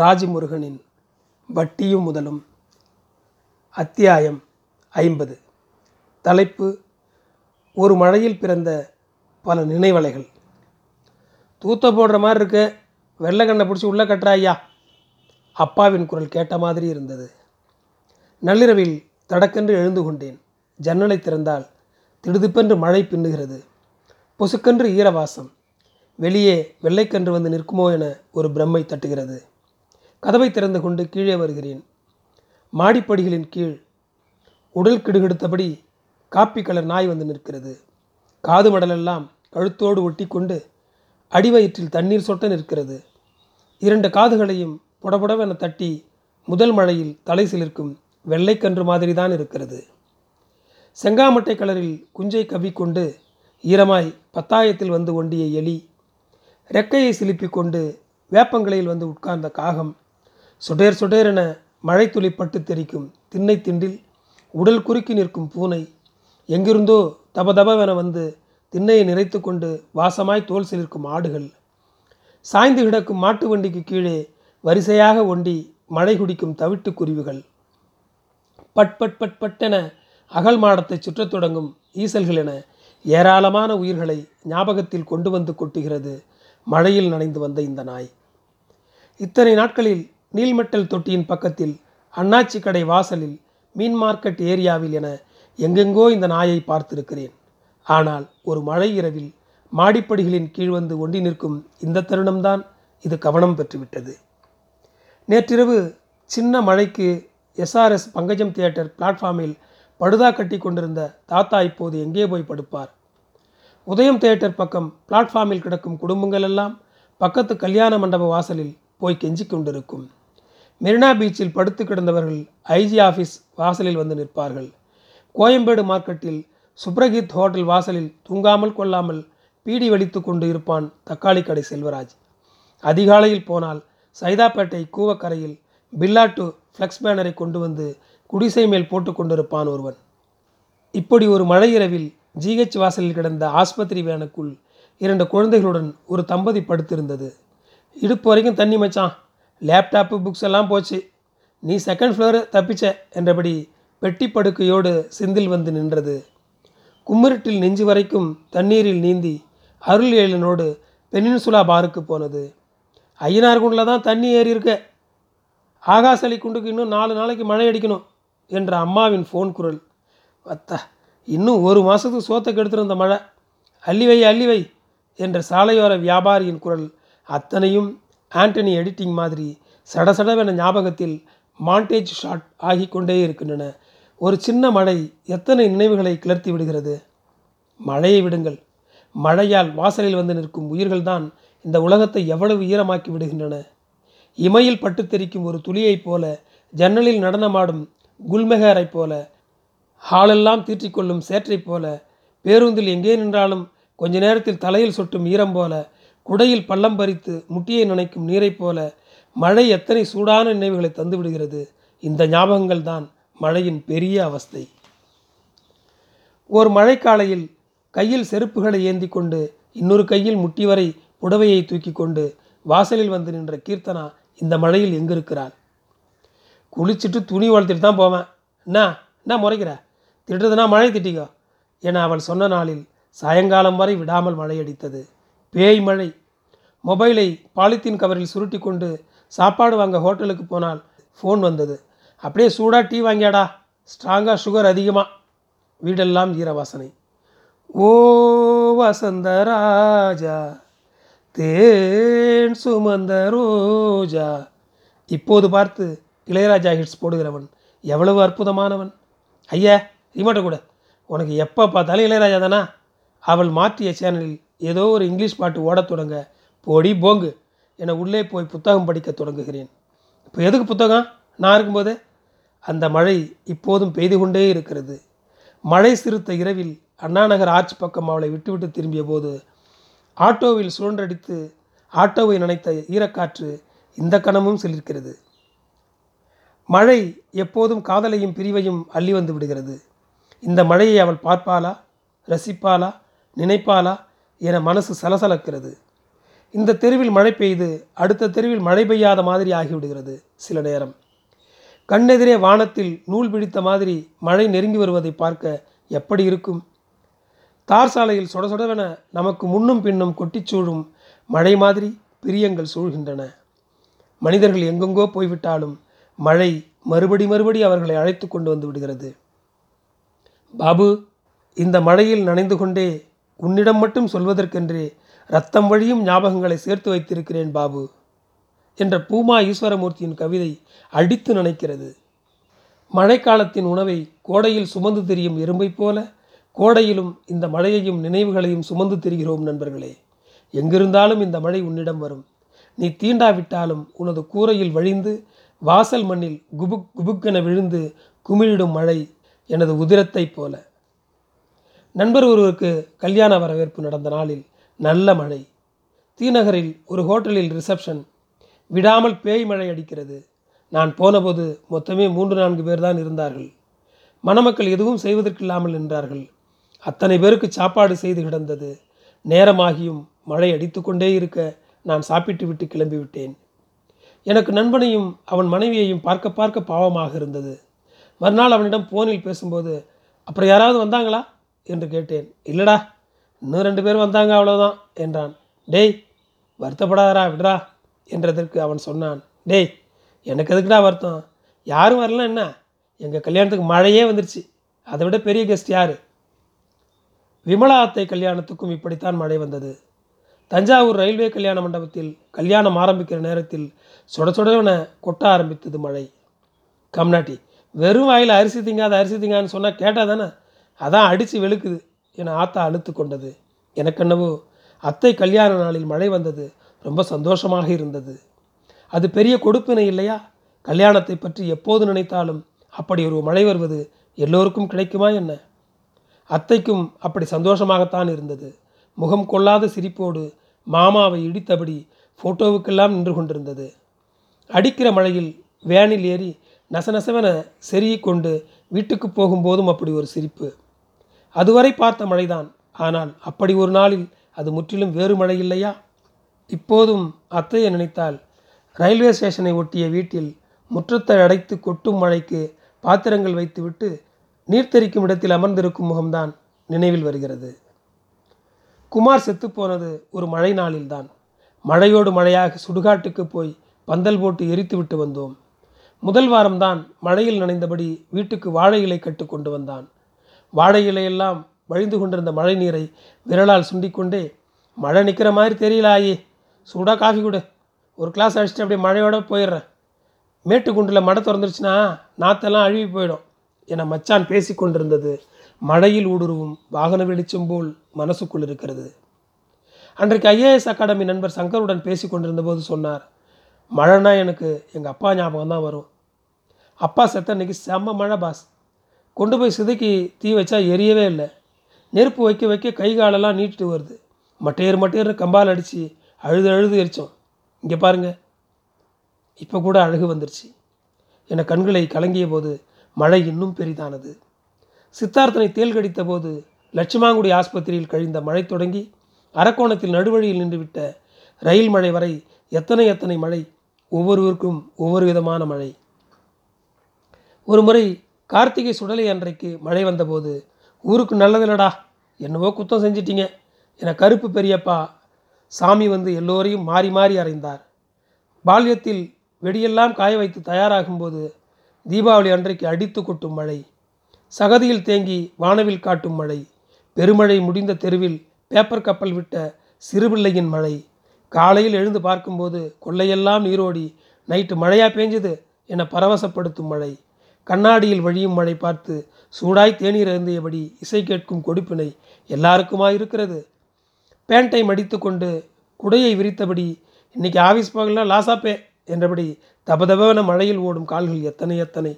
ராஜமுருகனின் வட்டியும் முதலும் அத்தியாயம் 50. தலைப்பு: ஒரு மழையில் பிறந்த பல நினைவலைகள். தூத்த போடுற மாதிரி இருக்கு, வெள்ளை கண்ணை பிடிச்சி உள்ளே கட்டுறாய்யா, அப்பாவின் குரல் கேட்ட மாதிரி இருந்தது. நள்ளிரவில் தடக்கென்று எழுந்து கொண்டேன். ஜன்னலை திறந்தால் திடுதிப்பென்று மழை பின்னுகிறது. பொசுக்கென்று ஈரவாசம். வெளியே வெள்ளைக்கன்று வந்து நிற்குமோ என ஒரு பிரம்மை தட்டுகிறது. கதவை திறந்து கொண்டு கீழே வருகிறேன். மாடிப்படிகளின் கீழ் உடல் கிடுகிடுத்தபடி காப்பி கலர் நாய் வந்து நிற்கிறது. காது மடலெல்லாம் கழுத்தோடு ஒட்டி கொண்டு அடிவயிற்றில் தண்ணீர் சொட்ட நிற்கிறது. இரண்டு காதுகளையும் புடபுடவென தட்டி முதல் மழையில் தலை சிலிர்க்கும் வெள்ளைக்கன்று மாதிரி தான் இருக்கிறது. செங்காமட்டை கலரில் குஞ்சை கவ்விக்கொண்டு ஈரமாய் பத்தாயத்தில் வந்து ஒண்டிய எலி, ரெக்கையை சிலிப்பிக் கொண்டு வேப்பங்களையில் வந்து உட்கார்ந்த காகம், சுடேர் சுடேரென மழை துளிப்பட்டு தெரிக்கும் திண்ணை திண்டில் உடல் குறுக்கி நிற்கும் பூனை, எங்கிருந்தோ தபதபவென வந்து திண்ணையை நிறைத்து கொண்டு வாசமாய் தோல் சிலிர்க்கும் ஆடுகள், சாய்ந்து கிடக்கும் மாட்டு வண்டிக்கு கீழே வரிசையாக ஒண்டி மழை குடிக்கும் தவிட்டு குருவிகள், பட் பட் பட் பட்டென அகல் மாடத்தை சுற்றத் தொடங்கும் ஈசல்கள் என ஏராளமான உயிர்களை ஞாபகத்தில் கொண்டு வந்து கொட்டுகிறது மழையில் நனைந்து வந்த இந்த நாய். இத்தனை நாட்களில் நீல்மெட்டல் தொட்டியின் பக்கத்தில் அண்ணாச்சி கடை வாசலில் மீன் மார்க்கெட் ஏரியாவில் என எங்கெங்கோ இந்த நாயை பார்த்திருக்கிறேன். ஆனால் ஒரு மழை இரவில் மாடிப்படிகளின் கீழ் வந்து ஒண்டி நிற்கும் இந்த தருணம்தான் இது கவனம் பெற்றுவிட்டது. நேற்றிரவு சின்ன மழைக்கு எஸ்ஆர்எஸ் பங்கஜம் தியேட்டர் பிளாட்ஃபார்மில் படுதா கட்டி கொண்டிருந்த தாத்தா இப்போது எங்கே போய் படுப்பார்? உதயம் தியேட்டர் பக்கம் பிளாட்ஃபார்மில் கிடக்கும் குடும்பங்கள் எல்லாம் பக்கத்து கல்யாண மண்டப வாசலில் போய் கெஞ்சி கொண்டிருக்கும். மெரினா பீச்சில் படுத்து கிடந்தவர்கள் ஐஜி ஆஃபீஸ் வாசலில் வந்து நிற்பார்கள். கோயம்பேடு மார்க்கெட்டில் சுப்ரகீத் ஹோட்டல் வாசலில் தூங்காமல் கொள்ளாமல் பீடி வலித்து கொண்டு இருப்பான் தக்காளி கடை செல்வராஜ். அதிகாலையில் போனால் சைதாப்பேட்டை கூவக்கரையில் பில்லாட்டு ஃப்ளெக்ஸ் பேனரை கொண்டு வந்து குடிசை மேல் போட்டு கொண்டிருப்பான் ஒருவன். இப்படி ஒரு மழையிரவில் ஜிஹெச் வாசலில் கிடந்த ஆஸ்பத்திரி வேனுக்குள் இரண்டு குழந்தைகளுடன் ஒரு தம்பதி படுத்திருந்தது. இடுப்பு வரைக்கும் தண்ணி மச்சான், லேப்டாப்பு புக்ஸ் எல்லாம் போச்சு, நீ செகண்ட் ஃப்ளோரை தப்பிச்ச என்றபடி பெட்டி படுக்கையோடு சிந்தில் வந்து நின்றது. கும்மிருட்டில் நெஞ்சு வரைக்கும் தண்ணீரில் நீந்தி அருள் ஏழனோடு பெனின்சுலா பாருக்கு போனது. ஐயனார்குண்டில் தான் தண்ணி ஏறி இருக்க, ஆகாசலி குண்டுக்கு இன்னும் 4 நாளைக்கு மழை அடிக்கணும் என்ற அம்மாவின் ஃபோன் குரல். அத்தா, இன்னும் 1 மாதத்துக்கு சோத்தை கெடுத்திருந்த மழை, அள்ளிவை அள்ளிவை என்ற சாலையோர வியாபாரியின் குரல் அத்தனையும் ஆண்டனி எடிட்டிங் மாதிரி சடசடவென ஞாபகத்தில் மாண்டேஜ் ஷாட் ஆகி கொண்டே இருக்கின்றன. ஒரு சின்ன மழை எத்தனை நினைவுகளை கிளர்த்தி விடுகிறது. மழையை விடுங்கள், மழையால் வாசலில் வந்து நிற்கும் உயிர்கள்தான் இந்த உலகத்தை எவ்வளவு ஈரமாக்கி விடுகின்றன. இமையில் பட்டு தெரிக்கும் ஒரு துளியைப் போல, ஜன்னலில் நடனமாடும் குல்மெஹரைப் போல, ஹாலெல்லாம் தீற்றிக்கொள்ளும் சேற்றைப் போல, பேருந்தில் எங்கே நின்றாலும் கொஞ்ச நேரத்தில் தலையில் சொட்டும் ஈரம் போல, குடையில் பள்ளம் பறித்து முட்டியை நனைக்கும் நீரைப் போல மழை எத்தனை சூடான நினைவுகளை தந்துவிடுகிறது. இந்த ஞாபகங்கள் தான் மழையின் பெரிய அவஸ்தை. ஒரு மழைக்காலையில் கையில் செருப்புகளை ஏந்தி கொண்டு இன்னொரு கையில் முட்டி வரை புடவையை தூக்கி கொண்டு வாசலில் வந்து நின்ற கீர்த்தனா இந்த மழையில் எங்கிருக்கிறாள்? குளிச்சுட்டு துணி வளர்த்துட்டு தான் போவேன், என்ன முறைக்கிற, திட்டுறதுனா மழை திட்டிக்கோ என அவள் சொன்ன நாளில் சாயங்காலம் வரை விடாமல் மழையடித்தது. பேய் மழை. மொபைலை பாலித்தீன் கவரில் சுருட்டி கொண்டு சாப்பாடு வாங்க ஹோட்டலுக்கு போனால் ஃபோன் வந்தது. அப்படியே சூடாக டீ வாங்கியாடா, ஸ்ட்ராங்காக சுகர் அதிகமாக. வீடெல்லாம் ஈரவாசனை. ஓ வசந்த ராஜா தேன் சுமந்த ரோஜா. இப்போது பார்த்து இளையராஜா ஹிட்ஸ் போடுகிறவன் எவ்வளவு அற்புதமானவன். ஐயா ரிமோட்டை கூட, உனக்கு எப்போ பார்த்தாலும் இளையராஜா தானா? அவள் மாற்றிய சேனலில் ஏதோ ஒரு இங்கிலீஷ் பாட்டு ஓடத் தொடங்க, போடி போங்கு என உள்ளே போய் புத்தகம் படிக்க தொடங்குகிறேன். இப்போ எதுக்கு புத்தகம்? நான் இருக்கும்போதே அந்த மழை இப்போதும் பெய்து கொண்டே இருக்கிறது. மழை சிறுத்த இரவில் அண்ணாநகர் ஆர்ச் பக்கம் அவளை விட்டுவிட்டு திரும்பிய போது ஆட்டோவில் சுழன்றடித்து ஆட்டோவை நனைத்த ஈரக்காற்று இந்த கணமும் சிலிர்க்கிறது. மழை எப்போதும் காதலையும் பிரிவையும் அள்ளி வந்து விடுகிறது. இந்த மழையை அவள் பார்ப்பாளா, ரசிப்பாளா, நினைப்பாளா என மனசு சலசலக்கிறது. இந்த தெருவில் மழை பெய்து அடுத்த தெருவில் மழை பெய்யாத மாதிரி ஆகிவிடுகிறது. சில நேரம் கண்ணெதிரே வானத்தில் நூல் பிடித்த மாதிரி மழை நெருங்கி வருவதை பார்க்க எப்படி இருக்கும்? தார் சாலையில் சொடசொடவென நமக்கு முன்னும் பின்னும் கொட்டிச்சூழும் மழை மாதிரி பிரியங்கள் சூழ்கின்றன. மனிதர்கள் எங்கெங்கோ போய்விட்டாலும் மழை மறுபடி அவர்களை அழைத்து கொண்டு வந்து விடுகிறது. பாபு, இந்த மழையில் நனைந்து கொண்டே உன்னிடம் மட்டும் சொல்வதற்கென்றே ரத்தம் வழியும் ஞாபகங்களை சேர்த்து வைத்திருக்கிறேன் பாபு என்ற பூமா ஈஸ்வரமூர்த்தியின் கவிதை அடித்து நினைக்கிறது. மழைக்காலத்தின் உணவை கோடையில் சுமந்து திரியும் எறும்பை போல கோடையிலும் இந்த மழையையும் நினைவுகளையும் சுமந்து திரிகிறோம் நண்பர்களே. எங்கிருந்தாலும் இந்த மழை உன்னிடம் வரும். நீ தீண்டாவிட்டாலும் உனது கூரையில் வழிந்து வாசல் மண்ணில் குபுக் குபுக்கென விழுந்து குமிழிடும் மழை எனது உதிரத்தை போல. நண்பர் ஒருவருக்கு கல்யாண வரவேற்பு நடந்த நாளில் நல்ல மழை. தீநகரில் ஒரு ஹோட்டலில் ரிசப்ஷன். விடாமல் பேய் மழை அடிக்கிறது. நான் போனபோது மொத்தமே 3-4 பேர் தான் இருந்தார்கள். மணமக்கள் எதுவும் செய்வதற்கில்லாமல் நின்றார்கள். அத்தனை பேருக்கு சாப்பாடு செய்து கிடந்தது. நேரமாகியும் மழை அடித்து கொண்டே இருக்க நான் சாப்பிட்டு விட்டு கிளம்பிவிட்டேன். எனக்கு நண்பனையும் அவன் மனைவியையும் பார்க்க பாவமாக இருந்தது. மறுநாள் அவனிடம் ஃபோனில் பேசும்போது, அப்புறம் யாராவது வந்தாங்களா என்று கேட்டேன். இல்லடா, இன்னும் 2 பேர் வந்தாங்க, அவ்வளோதான் என்றான். டேய், வருத்தப்படாதரா, விடுறா என்றதற்கு அவன் சொன்னான், டேய் எனக்கு எதுக்குடா வருத்தம், யாரும் வரலாம் என்ன, எங்கள் கல்யாணத்துக்கு மழையே வந்துருச்சு, அதை விட பெரிய கெஸ்ட் யார்? விமலா அத்தை கல்யாணத்துக்கும் இப்படித்தான் மழை வந்தது. தஞ்சாவூர் ரயில்வே கல்யாண மண்டபத்தில் கல்யாணம் ஆரம்பிக்கிற நேரத்தில் சுடசுடவன கொட்ட ஆரம்பித்தது மழை. கம்நாட்டி, வெறும் வாயில் அரிசி திங்காத அரிசி திங்கான்னு சொன்னால் கேட்டால் தானே, அதான் அடித்து வெளுக்குது என ஆத்தா அழுத்து கொண்டது. எனக்கென்னவோ அத்தை கல்யாண நாளில் மழை வந்தது ரொம்ப சந்தோஷமாக இருந்தது. அது பெரிய கொடுப்பினை இல்லையா? கல்யாணத்தை பற்றி எப்போது நினைத்தாலும் அப்படி ஒரு மழை வருவது எல்லோருக்கும் கிடைக்குமா என்ன? அத்தைக்கும் அப்படி சந்தோஷமாகத்தான் இருந்தது. முகம் கொள்ளாத சிரிப்போடு மாமாவை இடித்தபடி ஃபோட்டோவுக்கெல்லாம் நின்று கொண்டிருந்தது. அடிக்கிற மழையில் வேனில் ஏறி நசநசவென செருகிக் கொண்டு வீட்டுக்கு போகும்போதும் அப்படி ஒரு சிரிப்பு. அதுவரை பார்த்த மழைதான், ஆனால் அப்படி ஒரு நாளில் அது முற்றிலும் வேறு மழை இல்லையா? இப்போதும் அத்தையை நினைத்தால் ரயில்வே ஸ்டேஷனை ஒட்டிய வீட்டில் முற்றத்தை அடைத்து கொட்டும் மழைக்கு பாத்திரங்கள் வைத்துவிட்டு நீர்த்தெரிக்கும் இடத்தில் அமர்ந்திருக்கும் முகம்தான் நினைவில் வருகிறது. குமார் செத்துப்போனது ஒரு மழை நாளில்தான். மழையோடு மழையாக சுடுகாட்டுக்கு போய் பந்தல் போட்டு எரித்து விட்டு வந்தோம். முதல் வாரம்தான் மழையில் நனைந்தபடி வீட்டுக்கு வாழை இலை கட்டு கொண்டு வந்தான். வாழை இலையெல்லாம் வழிந்து கொண்டிருந்த மழை நீரை விரலால் சுண்டிக்கொண்டே, மழை நிற்கிற மாதிரி தெரியலாயே, சூடாக காஃபி கொடு, ஒரு கிளாஸ் அடிச்சுட்டு அப்படியே மழையோடு போயிடுறேன், மேட்டுக்குண்டில் மடை திறந்துருச்சுன்னா நாத்தெல்லாம் அழுவி போயிடும் என மச்சான் பேசி கொண்டிருந்தது மழையில் ஊடுருவும் வாகன வெளிச்சம் போல் மனசுக்குள் இருக்கிறது. அன்றைக்கு IAS அகாடமி நண்பர் சங்கருடன் பேசி கொண்டிருந்த போது சொன்னார், மழைனா எனக்கு எங்கள் அப்பா ஞாபகம் தான் வரும். அப்பா செத்த அன்றைக்கி செம்ம மழை பாஸ். கொண்டு போய் சிதைக்கி தீ வச்சா எரியவே இல்லை. நெருப்பு வைக்க வைக்க கை காலெல்லாம் நீட்டிட்டு வருது. மட்டையர் கம்பால் அடித்து அழுது எரித்தோம். இங்கே பாருங்கள், இப்போ கூட அழகு வந்துருச்சு என கண்களை கலங்கிய போது மழை இன்னும் பெரிதானது. சித்தார்த்தனை தேல் கடித்த போது லட்சுமாங்குடி ஆஸ்பத்திரியில் கழிந்த மழை தொடங்கி அரக்கோணத்தில் நடுவழியில் நின்றுவிட்ட ரயில் மழை வரை எத்தனை மழை, ஒவ்வொருவருக்கும் ஒவ்வொரு விதமான மழை. ஒரு முறை கார்த்திகை சுடலை அன்றைக்கு மழை வந்தபோது, ஊருக்கு நல்லதில்லடா, என்னவோ குத்தம் செஞ்சிட்டிங்க என கருப்பு பெரியப்பா சாமி வந்து எல்லோரையும் மாறி அறைந்தார். பால்யத்தில் வெடியெல்லாம் காய வைத்து தயாராகும்போது தீபாவளி அன்றைக்கு அடித்து கொட்டும் மழை, சகதியில் தேங்கி வானவில் காட்டும் மழை, பெருமழை முடிந்த தெருவில் பேப்பர் கப்பல் விட்ட சிறுபிள்ளையின் மழை, காலையில் எழுந்து பார்க்கும்போது கொள்ளையெல்லாம் நீரோடி நைட்டு மழையா பேஞ்சது என பரவசப்படுத்தும் மழை, கண்ணாடியில் வழியும் மழை பார்த்து சூடாய் தேநீர் அருந்தியபடி இசை கேட்கும் கொடுப்பினை எல்லாருக்குமாயிருக்கிறது. பேண்டை மடித்து கொண்டு குடையை விரித்தபடி இன்னைக்கு ஆஃபீஸ் போகலாம் லாசாப்பே என்றபடி தபதபவன மழையில் ஓடும் கால்கள் எத்தனை.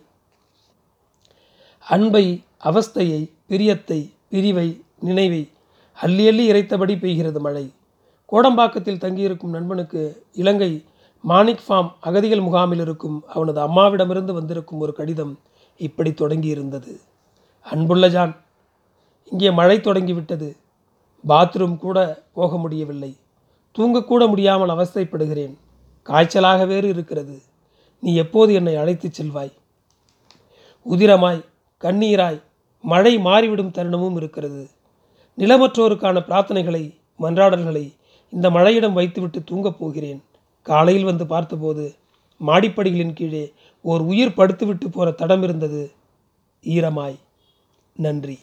அன்பை, அவஸ்தையை, பிரியத்தை, பிரிவை, நினைவை அள்ளி இறைத்தபடி பெய்கிறது மழை. கோடம்பாக்கத்தில் தங்கியிருக்கும் நண்பனுக்கு இலங்கை மாணிக் ஃபார்ம் அகதிகள் முகாமில் இருக்கும் அவனது அம்மாவிடமிருந்து வந்திருக்கும் ஒரு கடிதம் இப்படி தொடங்கி இருந்தது. அன்புள்ள ஜான், இங்கே மழை தொடங்கிவிட்டது. பாத்ரூம் கூட போக முடியவில்லை. தூங்கக்கூட முடியாமல் அவஸ்தைப்படுகிறேன். காய்ச்சலாக வேறு இருக்கிறது. நீ எப்போது என்னை அழைத்துச் செல்வாய்? உதிரமாய் கண்ணீராய் மழை மாறிவிடும் தருணமும் இருக்கிறது. நிலமற்றோருக்கான பிரார்த்தனைகளை மன்றாடல்களை இந்த மழையிடம் வைத்துவிட்டு தூங்கப் போகிறேன். காலையில் வந்து பார்த்தபோது மாடிப்படிகளின் கீழே ஓர் உயிர் படுத்துவிட்டு போகிற தடம் இருந்தது. ஈரமாய். நன்றி.